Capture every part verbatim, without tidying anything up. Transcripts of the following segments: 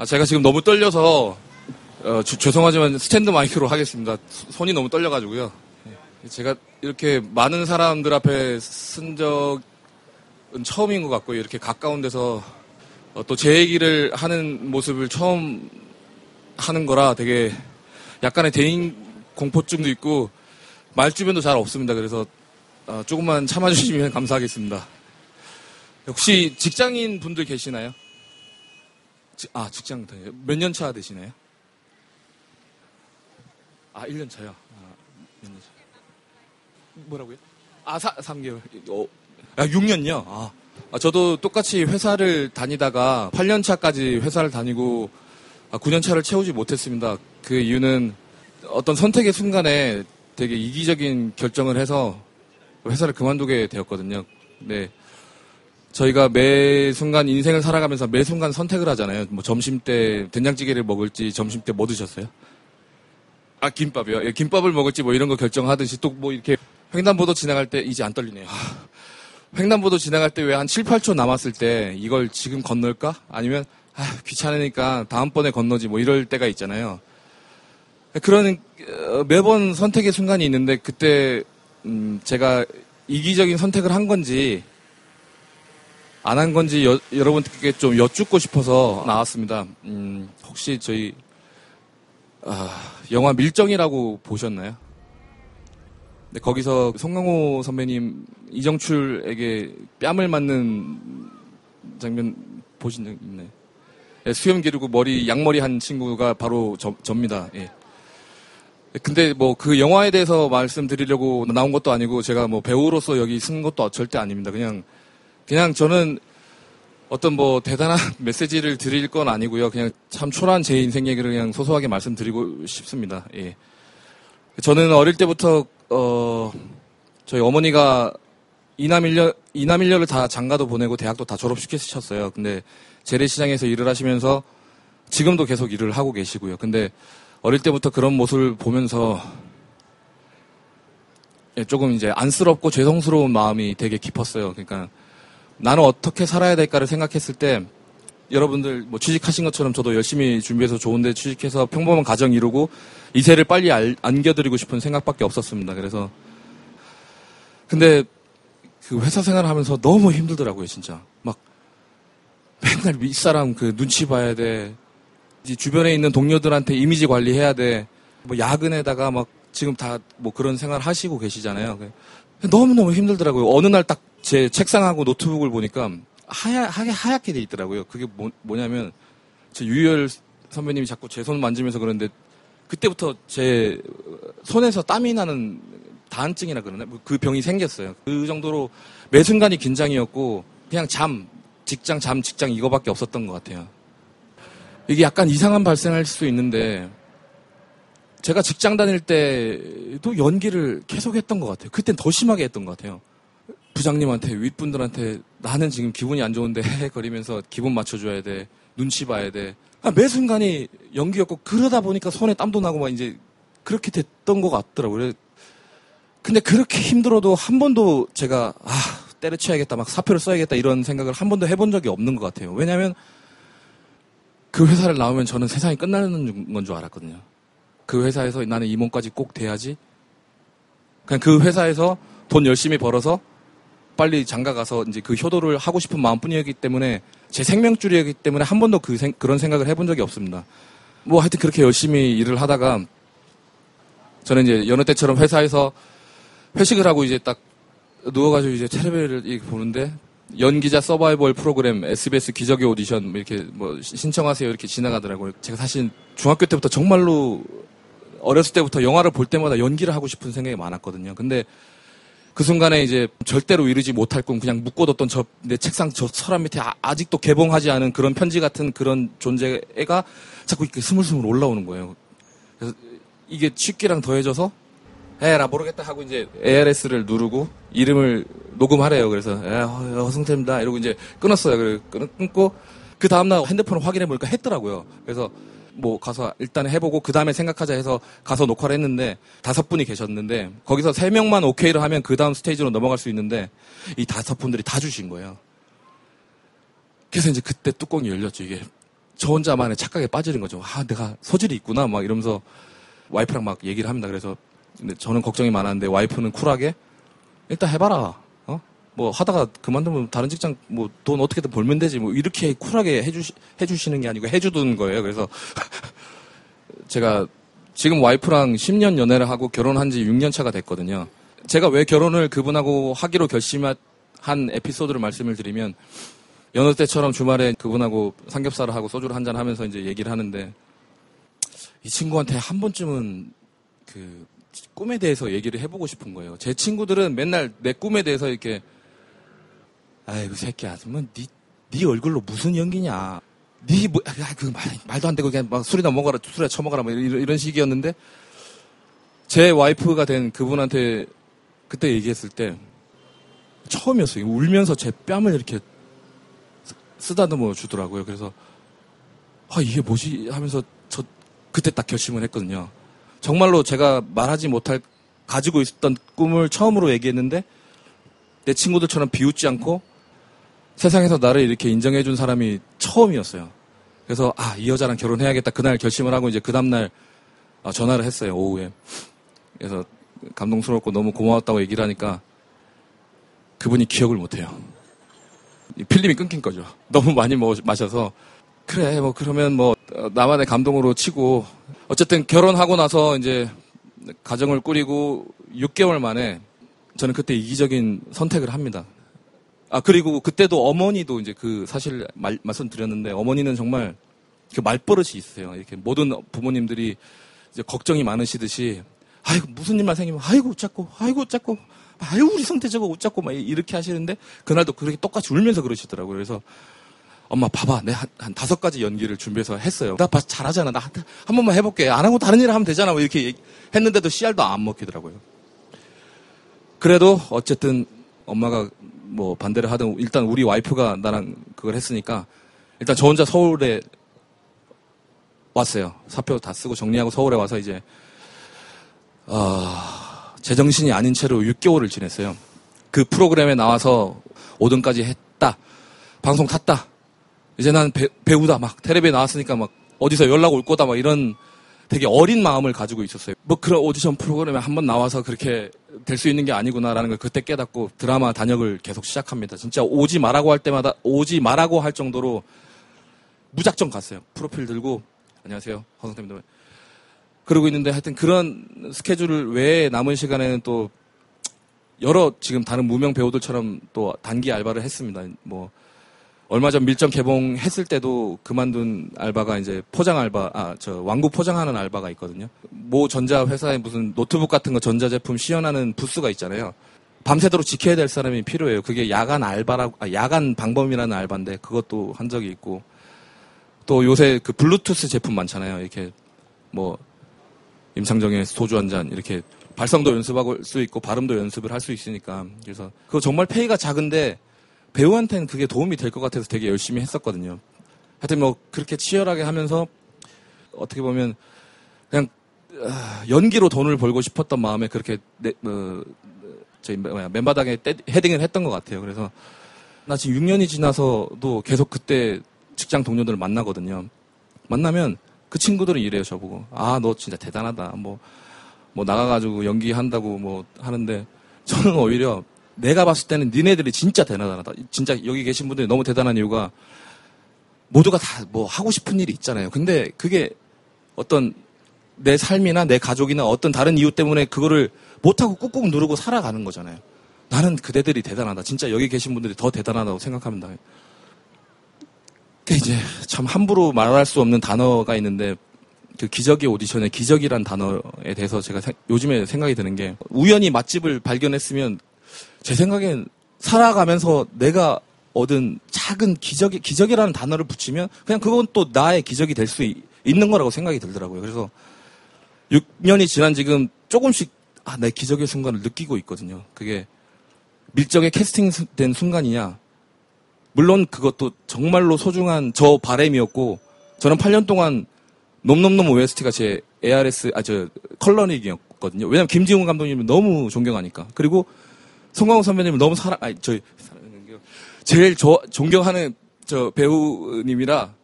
아, 제가 지금 너무 떨려서 어, 주, 죄송하지만 스탠드 마이크로 하겠습니다. 손이 너무 떨려가지고요. 제가 이렇게 많은 사람들 앞에 쓴 적은 처음인 것 같고, 이렇게 가까운 데서 어, 또 제 얘기를 하는 모습을 처음 하는 거라 되게 약간의 대인 공포증도 있고 말주변도 잘 없습니다. 그래서 어, 조금만 참아주시면 감사하겠습니다. 혹시 직장인 분들 계시나요? 지, 아, 직장 다녀요? 몇 년 차 되시나요? 아, 일 년 차요? 아, 몇 년 차. 뭐라고요? 아, 사, 삼 개월. 어, 아, 육 년요? 아. 아, 저도 똑같이 회사를 다니다가 팔 년 차까지 회사를 다니고 아, 구 년 차를 채우지 못했습니다. 그 이유는 어떤 선택의 순간에 되게 이기적인 결정을 해서 회사를 그만두게 되었거든요. 네. 저희가 매 순간 인생을 살아가면서 매 순간 선택을 하잖아요. 뭐 점심 때 된장찌개를 먹을지, 점심 때 뭐 드셨어요? 아, 김밥이요. 예, 김밥을 먹을지 뭐 이런 거 결정하듯이 또 뭐 이렇게 횡단보도 지나갈 때, 이제 안 떨리네요. 횡단보도 지나갈 때 왜 한 칠, 팔 초 남았을 때 이걸 지금 건널까? 아니면 아, 귀찮으니까 다음번에 건너지 뭐 이럴 때가 있잖아요. 그런 어, 매번 선택의 순간이 있는데 그때 음, 제가 이기적인 선택을 한 건지 안 한 건지 여, 여러분께 좀 여쭙고 싶어서 나왔습니다. 음, 혹시 저희 아, 영화 밀정이라고 보셨나요? 네, 거기서 송강호 선배님 이정출에게 뺨을 맞는 장면 보신 적 있나요? 예, 수염 기르고 머리 양머리 한 친구가 바로 저, 접니다. 예. 근데 뭐 그 영화에 대해서 말씀드리려고 나온 것도 아니고 제가 뭐 배우로서 여기 쓴 것도 절대 아닙니다. 그냥 그냥 저는 어떤 뭐 대단한 메시지를 드릴 건 아니고요. 그냥 참 초라한 제 인생 얘기를 그냥 소소하게 말씀드리고 싶습니다. 예. 저는 어릴 때부터 어 저희 어머니가 이남일녀 이남일녀를 다 장가도 보내고 대학도 다 졸업시키셨어요. 근데 재래시장에서 일을 하시면서 지금도 계속 일을 하고 계시고요. 근데 어릴 때부터 그런 모습을 보면서 조금 이제 안쓰럽고 죄송스러운 마음이 되게 깊었어요. 그러니까 나는 어떻게 살아야 될까를 생각했을 때, 여러분들 뭐 취직하신 것처럼 저도 열심히 준비해서 좋은데 취직해서 평범한 가정 이루고 이세를 빨리 알, 안겨드리고 싶은 생각밖에 없었습니다. 그래서 근데 그 회사 생활하면서 너무 힘들더라고요, 진짜. 막 맨날 윗사람 그 눈치 봐야 돼. 주변에 있는 동료들한테 이미지 관리해야 돼. 뭐 야근에다가 막 지금 다 뭐 그런 생활 하시고 계시잖아요. 너무너무 힘들더라고요. 어느 날 딱 제 책상하고 노트북을 보니까 하야, 하게 하얗게 돼 있더라고요. 그게 뭐, 뭐냐면 제 유희열 선배님이 자꾸 제 손 만지면서 그러는데 그때부터 제 손에서 땀이 나는 다한증이라 그러나? 그 병이 생겼어요. 그 정도로 매 순간이 긴장이었고 그냥 잠, 직장, 잠, 직장 이거밖에 없었던 것 같아요. 이게 약간 이상한 발생할 수 있는데 제가 직장 다닐 때도 연기를 계속 했던 것 같아요. 그땐 더 심하게 했던 것 같아요. 부장님한테, 윗분들한테 나는 지금 기분이 안 좋은데 거리면서 기분 맞춰줘야 돼. 눈치 봐야 돼. 아, 매 순간이 연기였고 그러다 보니까 손에 땀도 나고 막 이제 그렇게 됐던 것 같더라고요. 근데 그렇게 힘들어도 한 번도 제가 아, 때려쳐야겠다, 막 사표를 써야겠다 이런 생각을 한 번도 해본 적이 없는 것 같아요. 왜냐면 그 회사를 나오면 저는 세상이 끝나는 건 줄 알았거든요. 그 회사에서 나는 이 몸까지 꼭 돼야지. 그냥 그 회사에서 돈 열심히 벌어서 빨리 장가 가서 이제 그 효도를 하고 싶은 마음뿐이었기 때문에 제 생명줄이었기 때문에 한 번도 그 생, 그런 생각을 해본 적이 없습니다. 뭐 하여튼 그렇게 열심히 일을 하다가 저는 이제 여느 때처럼 회사에서 회식을 하고 이제 딱 누워가지고 이제 텔레비를 보는데 연기자 서바이벌 프로그램 에스비에스 기적의 오디션 이렇게 뭐 신청하세요 이렇게 지나가더라고요. 제가 사실 중학교 때부터 정말로 어렸을 때부터 영화를 볼 때마다 연기를 하고 싶은 생각이 많았거든요. 근데 그 순간에 이제 절대로 이루지 못할 꿈 그냥 묶어뒀던 저 내 책상 저 서랍 밑에 아, 아직도 개봉하지 않은 그런 편지 같은 그런 존재가 자꾸 이렇게 스물스물 올라오는 거예요. 그래서 이게 취기랑 더해져서 에라 모르겠다 하고 이제 에이알에스를 누르고 이름을 녹음하래요. 그래서 에 허승태입니다 이러고 이제 끊었어요. 그리고 끊고 그 다음날 핸드폰을 확인해 보니까 했더라고요. 그래서 뭐 가서 일단 해보고 그 다음에 생각하자 해서 가서 녹화를 했는데 다섯 분이 계셨는데 거기서 세 명만 오케이를 하면 그 다음 스테이지로 넘어갈 수 있는데 이 다섯 분들이 다 주신 거예요. 그래서 이제 그때 뚜껑이 열렸죠. 이게 저 혼자만의 착각에 빠지는 거죠. 아, 내가 소질이 있구나 막 이러면서 와이프랑 막 얘기를 합니다. 그래서 근데 저는 걱정이 많았는데 와이프는 쿨하게 일단 해봐라. 어? 뭐 하다가 그만두면 다른 직장 뭐 돈 어떻게든 벌면 되지. 뭐 이렇게 쿨하게 해주시, 해주시는 게 아니고 해주던 거예요. 그래서 제가 지금 와이프랑 십 년 연애를 하고 결혼한 지 육 년 차가 됐거든요. 제가 왜 결혼을 그분하고 하기로 결심한 에피소드를 말씀을 드리면 여느 때처럼 주말에 그분하고 삼겹살을 하고 소주를 한잔 하면서 이제 얘기를 하는데 이 친구한테 한 번쯤은 그 꿈에 대해서 얘기를 해보고 싶은 거예요. 제 친구들은 맨날 내 꿈에 대해서 이렇게 아이고 새끼야, 뭐 니 니 얼굴로 무슨 연기냐, 니 뭐 그 말도 안 되고 그냥 막 술이나 먹어라, 술이나 처먹어라 막 이런, 이런 식이었는데 제 와이프가 된 그분한테 그때 얘기했을 때 처음이었어요. 울면서 제 뺨을 이렇게 쓰다듬어 주더라고요. 그래서 아 이게 뭐지 하면서 저 그때 딱 결심을 했거든요. 정말로 제가 말하지 못할 가지고 있었던 꿈을 처음으로 얘기했는데 내 친구들처럼 비웃지 않고 세상에서 나를 이렇게 인정해 준 사람이 처음이었어요. 그래서 아 이 여자랑 결혼해야겠다 그날 결심을 하고 이제 그 다음날 전화를 했어요. 오후에. 그래서 감동스럽고 너무 고마웠다고 얘기를 하니까 그분이 기억을 못해요. 필름이 끊긴 거죠. 너무 많이 마셔서. 그래, 뭐, 그러면 뭐, 나만의 감동으로 치고. 어쨌든 결혼하고 나서 이제 가정을 꾸리고 육 개월 만에 저는 그때 이기적인 선택을 합니다. 아, 그리고 그때도 어머니도 이제 그 사실 말, 말씀드렸는데 어머니는 정말 그 말버릇이 있어요. 이렇게 모든 부모님들이 이제 걱정이 많으시듯이 아이고, 무슨 일만 생기면 아이고, 웃자고, 아이고, 웃자고. 아유, 우리 성태 저거 웃자고 막 이렇게 하시는데, 그날도 그렇게 똑같이 울면서 그러시더라고요. 그래서, 엄마, 봐봐. 내가 한, 한 다섯 가지 연기를 준비해서 했어요. 나 봐, 잘하잖아. 나 한, 한 번만 해볼게. 안 하고 다른 일을 하면 되잖아. 뭐 이렇게 했는데도 씨알도 안 먹히더라고요. 그래도, 어쨌든, 엄마가 뭐 반대를 하든, 일단 우리 와이프가 나랑 그걸 했으니까, 일단 저 혼자 서울에 왔어요. 사표 다 쓰고 정리하고 서울에 와서 이제, 아, 어... 제정신이 아닌 채로 육 개월을 지냈어요. 그 프로그램에 나와서 오 등까지 했다. 방송 탔다. 이제 난 배, 배우다. 막 텔레비에 나왔으니까 막 어디서 연락 올 거다. 막 이런 되게 어린 마음을 가지고 있었어요. 뭐 그런 오디션 프로그램에 한번 나와서 그렇게 될 수 있는 게 아니구나라는 걸 그때 깨닫고 드라마 단역을 계속 시작합니다. 진짜 오지 마라고 할 때마다 오지 마라고 할 정도로 무작정 갔어요. 프로필 들고 안녕하세요. 황성태입니다. 그러고 있는데 하여튼 그런 스케줄을 외에 남은 시간에는 또 여러 지금 다른 무명 배우들처럼 또 단기 알바를 했습니다. 뭐 얼마 전 밀정 개봉했을 때도 그만둔 알바가 이제 포장 알바, 아, 저 완구 포장하는 알바가 있거든요. 모 전자 회사에 무슨 노트북 같은 거 전자제품 시연하는 부스가 있잖아요. 밤새도록 지켜야 될 사람이 필요해요. 그게 야간 알바라고, 아, 야간 방범이라는 알바인데 그것도 한 적이 있고 또 요새 그 블루투스 제품 많잖아요. 이렇게 뭐 임창정의 소주 한 잔 이렇게 발성도 연습할 수 있고 발음도 연습을 할 수 있으니까 그래서 그거 정말 페이가 작은데 배우한테는 그게 도움이 될 것 같아서 되게 열심히 했었거든요. 하여튼 뭐 그렇게 치열하게 하면서 어떻게 보면 그냥 연기로 돈을 벌고 싶었던 마음에 그렇게 내, 어, 저희 맨바닥에 떼, 헤딩을 했던 것 같아요. 그래서 나 지금 육 년이 지나서도 계속 그때 직장 동료들을 만나거든요. 만나면 그 친구들은 이래요, 저보고. 아, 너 진짜 대단하다. 뭐, 뭐, 나가가지고 연기한다고 뭐 하는데, 저는 오히려 내가 봤을 때는 니네들이 진짜 대단하다. 진짜 여기 계신 분들이 너무 대단한 이유가, 모두가 다 뭐 하고 싶은 일이 있잖아요. 근데 그게 어떤 내 삶이나 내 가족이나 어떤 다른 이유 때문에 그거를 못하고 꾹꾹 누르고 살아가는 거잖아요. 나는 그대들이 대단하다. 진짜 여기 계신 분들이 더 대단하다고 생각합니다. 이제 참 함부로 말할 수 없는 단어가 있는데 그 기적의 오디션의 기적이란 단어에 대해서 제가 세, 요즘에 생각이 드는 게 우연히 맛집을 발견했으면 제 생각엔 살아가면서 내가 얻은 작은 기적이, 기적이라는 단어를 붙이면 그냥 그건 또 나의 기적이 될 수 있는 거라고 생각이 들더라고요. 그래서 육 년이 지난 지금 조금씩 아, 내 기적의 순간을 느끼고 있거든요. 그게 밀정에 캐스팅된 순간이냐 물론 그것도 정말로 소중한 저 바램이었고 저는 팔 년 동안 놈놈놈 오에스티가 제 에이아르에스 아 저 컬러링이었거든요. 왜냐면 김지훈 감독님을 너무 존경하니까 그리고 송강호 선배님을 너무 사랑 아니 저희 제일 저 존경하는 저 배우님이라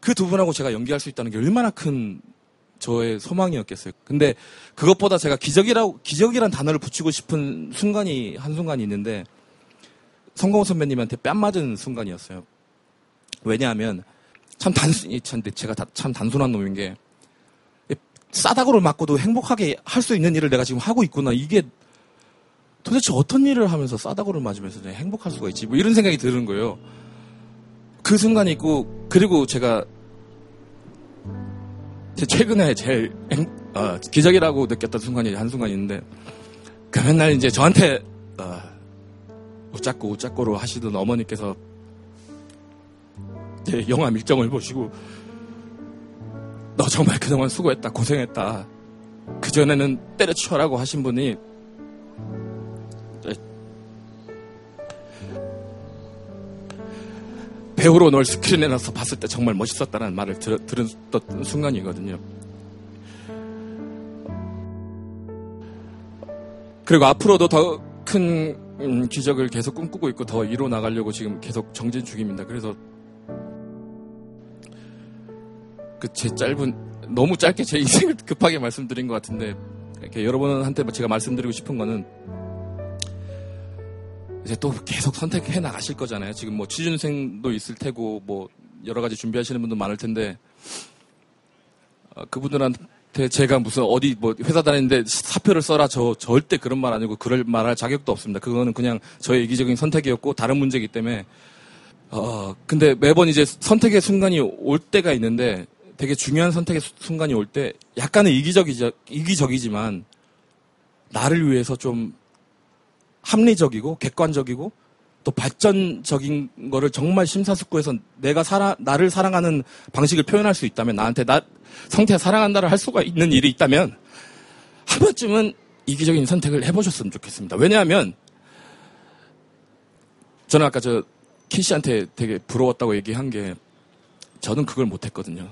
그 두 분하고 제가 연기할 수 있다는 게 얼마나 큰 저의 소망이었겠어요. 근데 그것보다 제가 기적이라고, 기적이란 단어를 붙이고 싶은 순간이, 한순간이 있는데, 송강호 선배님한테 뺨 맞은 순간이었어요. 왜냐하면, 참 단순, 참, 제가 다, 참 단순한 놈인 게, 싸다구를 맞고도 행복하게 할 수 있는 일을 내가 지금 하고 있구나. 이게 도대체 어떤 일을 하면서 싸다구를 맞으면서 내가 행복할 수가 있지? 뭐 이런 생각이 드는 거예요. 그 순간이 있고, 그리고 제가, 제 최근에 제일 행, 어, 기적이라고 느꼈던 순간이 한순간이 있는데, 그 맨날 이제 저한테, 어, 웃자꾸 웃자꾸로 하시던 어머니께서 제 영화 밀정을 보시고, 너 정말 그동안 수고했다, 고생했다, 그전에는 때려치워라고 하신 분이 배우로 널 스크린에 나서 봤을 때 정말 멋있었다는 말을 들, 들었던 순간이거든요. 그리고 앞으로도 더 큰 음, 기적을 계속 꿈꾸고 있고 더 이뤄나가려고 지금 계속 정진 중입니다. 그래서 그 제 짧은, 너무 짧게 제 인생을 급하게 말씀드린 것 같은데, 이렇게 여러분한테 제가 말씀드리고 싶은 거는, 이제 또 계속 선택해 나가실 거잖아요. 지금 뭐 취준생도 있을 테고 뭐 여러 가지 준비하시는 분도 많을 텐데, 어, 그분들한테 제가 무슨 어디 뭐 회사 다니는데 사표를 써라, 저 절대 그런 말 아니고 그럴 말할 자격도 없습니다. 그거는 그냥 저의 이기적인 선택이었고 다른 문제이기 때문에. 어 근데 매번 이제 선택의 순간이 올 때가 있는데, 되게 중요한 선택의 수, 순간이 올 때 약간은 이기적이지, 이기적이지만 나를 위해서 좀 합리적이고 객관적이고 또 발전적인 거를 정말 심사숙고해서 내가 살아, 나를 사랑하는 방식을 표현할 수 있다면, 나한테 나 성태야 사랑한다를 할 수가 있는 일이 있다면, 한 번쯤은 이기적인 선택을 해보셨으면 좋겠습니다. 왜냐하면 저는 아까 저 키씨한테 되게 부러웠다고 얘기한 게, 저는 그걸 못했거든요.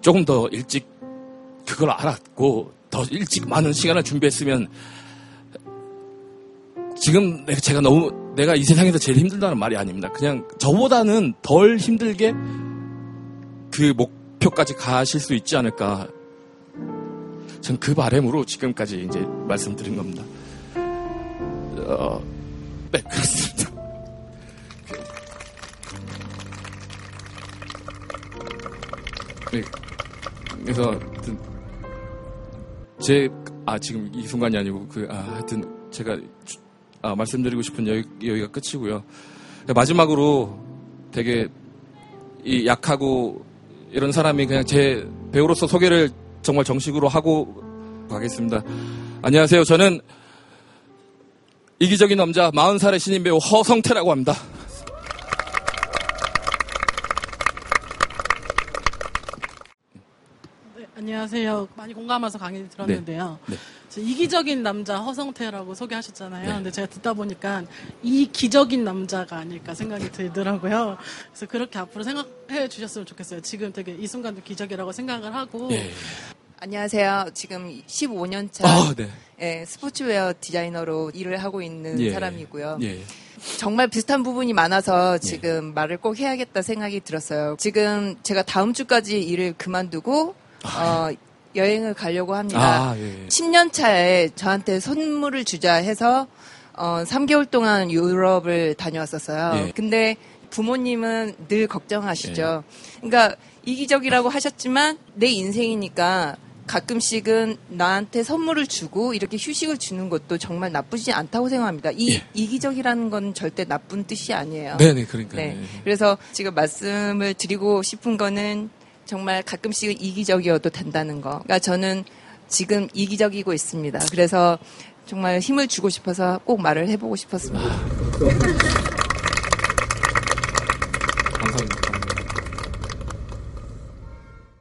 조금 더 일찍 그걸 알았고 더 일찍 많은 시간을 준비했으면, 지금 제가 너무, 내가 이 세상에서 제일 힘들다는 말이 아닙니다. 그냥 저보다는 덜 힘들게 그 목표까지 가실 수 있지 않을까. 전 그 바람으로 지금까지 이제 말씀드린 겁니다. 어, 네, 그렇습니다. 네, 그래서 제, 아, 지금 이 순간이 아니고, 그, 아, 하여튼, 제가, 아, 말씀드리고 싶은 여기, 여기가 끝이고요. 마지막으로 되게, 이 약하고, 이런 사람이 그냥 제 배우로서 소개를 정말 정식으로 하고 가겠습니다. 안녕하세요. 저는 이기적인 남자, 마흔 살의 신인 배우 허성태라고 합니다. 안녕하세요. 많이 공감해서 강의 들었는데요. 네. 네. 이기적인 남자 허성태라고 소개하셨잖아요. 네. 근데 제가 듣다 보니까 이 기적인 남자가 아닐까 생각이 들더라고요. 그래서 그렇게 앞으로 생각해 주셨으면 좋겠어요. 지금 되게 이 순간도 기적이라고 생각을 하고. 네. 안녕하세요. 지금 십오 년 차 아, 네. 예, 스포츠웨어 디자이너로 일을 하고 있는 예. 사람이고요. 예. 정말 비슷한 부분이 많아서 지금 예. 말을 꼭 해야겠다 생각이 들었어요. 지금 제가 다음 주까지 일을 그만두고 어, 여행을 가려고 합니다. 아, 예, 예. 십 년 차에 저한테 선물을 주자 해서 어, 삼 개월 동안 유럽을 다녀왔었어요. 예. 근데 부모님은 늘 걱정하시죠. 예. 그러니까 이기적이라고 하셨지만 내 인생이니까 가끔씩은 나한테 선물을 주고 이렇게 휴식을 주는 것도 정말 나쁘지 않다고 생각합니다. 이 예. 이기적이라는 건 절대 나쁜 뜻이 아니에요. 네네, 그러니까요. 네. 그래서 지금 말씀을 드리고 싶은 거는 정말 가끔씩은 이기적이어도 된다는 거. 그러니까 저는 지금 이기적이고 있습니다. 그래서 정말 힘을 주고 싶어서 꼭 말을 해보고 싶었습니다. 감사합니다.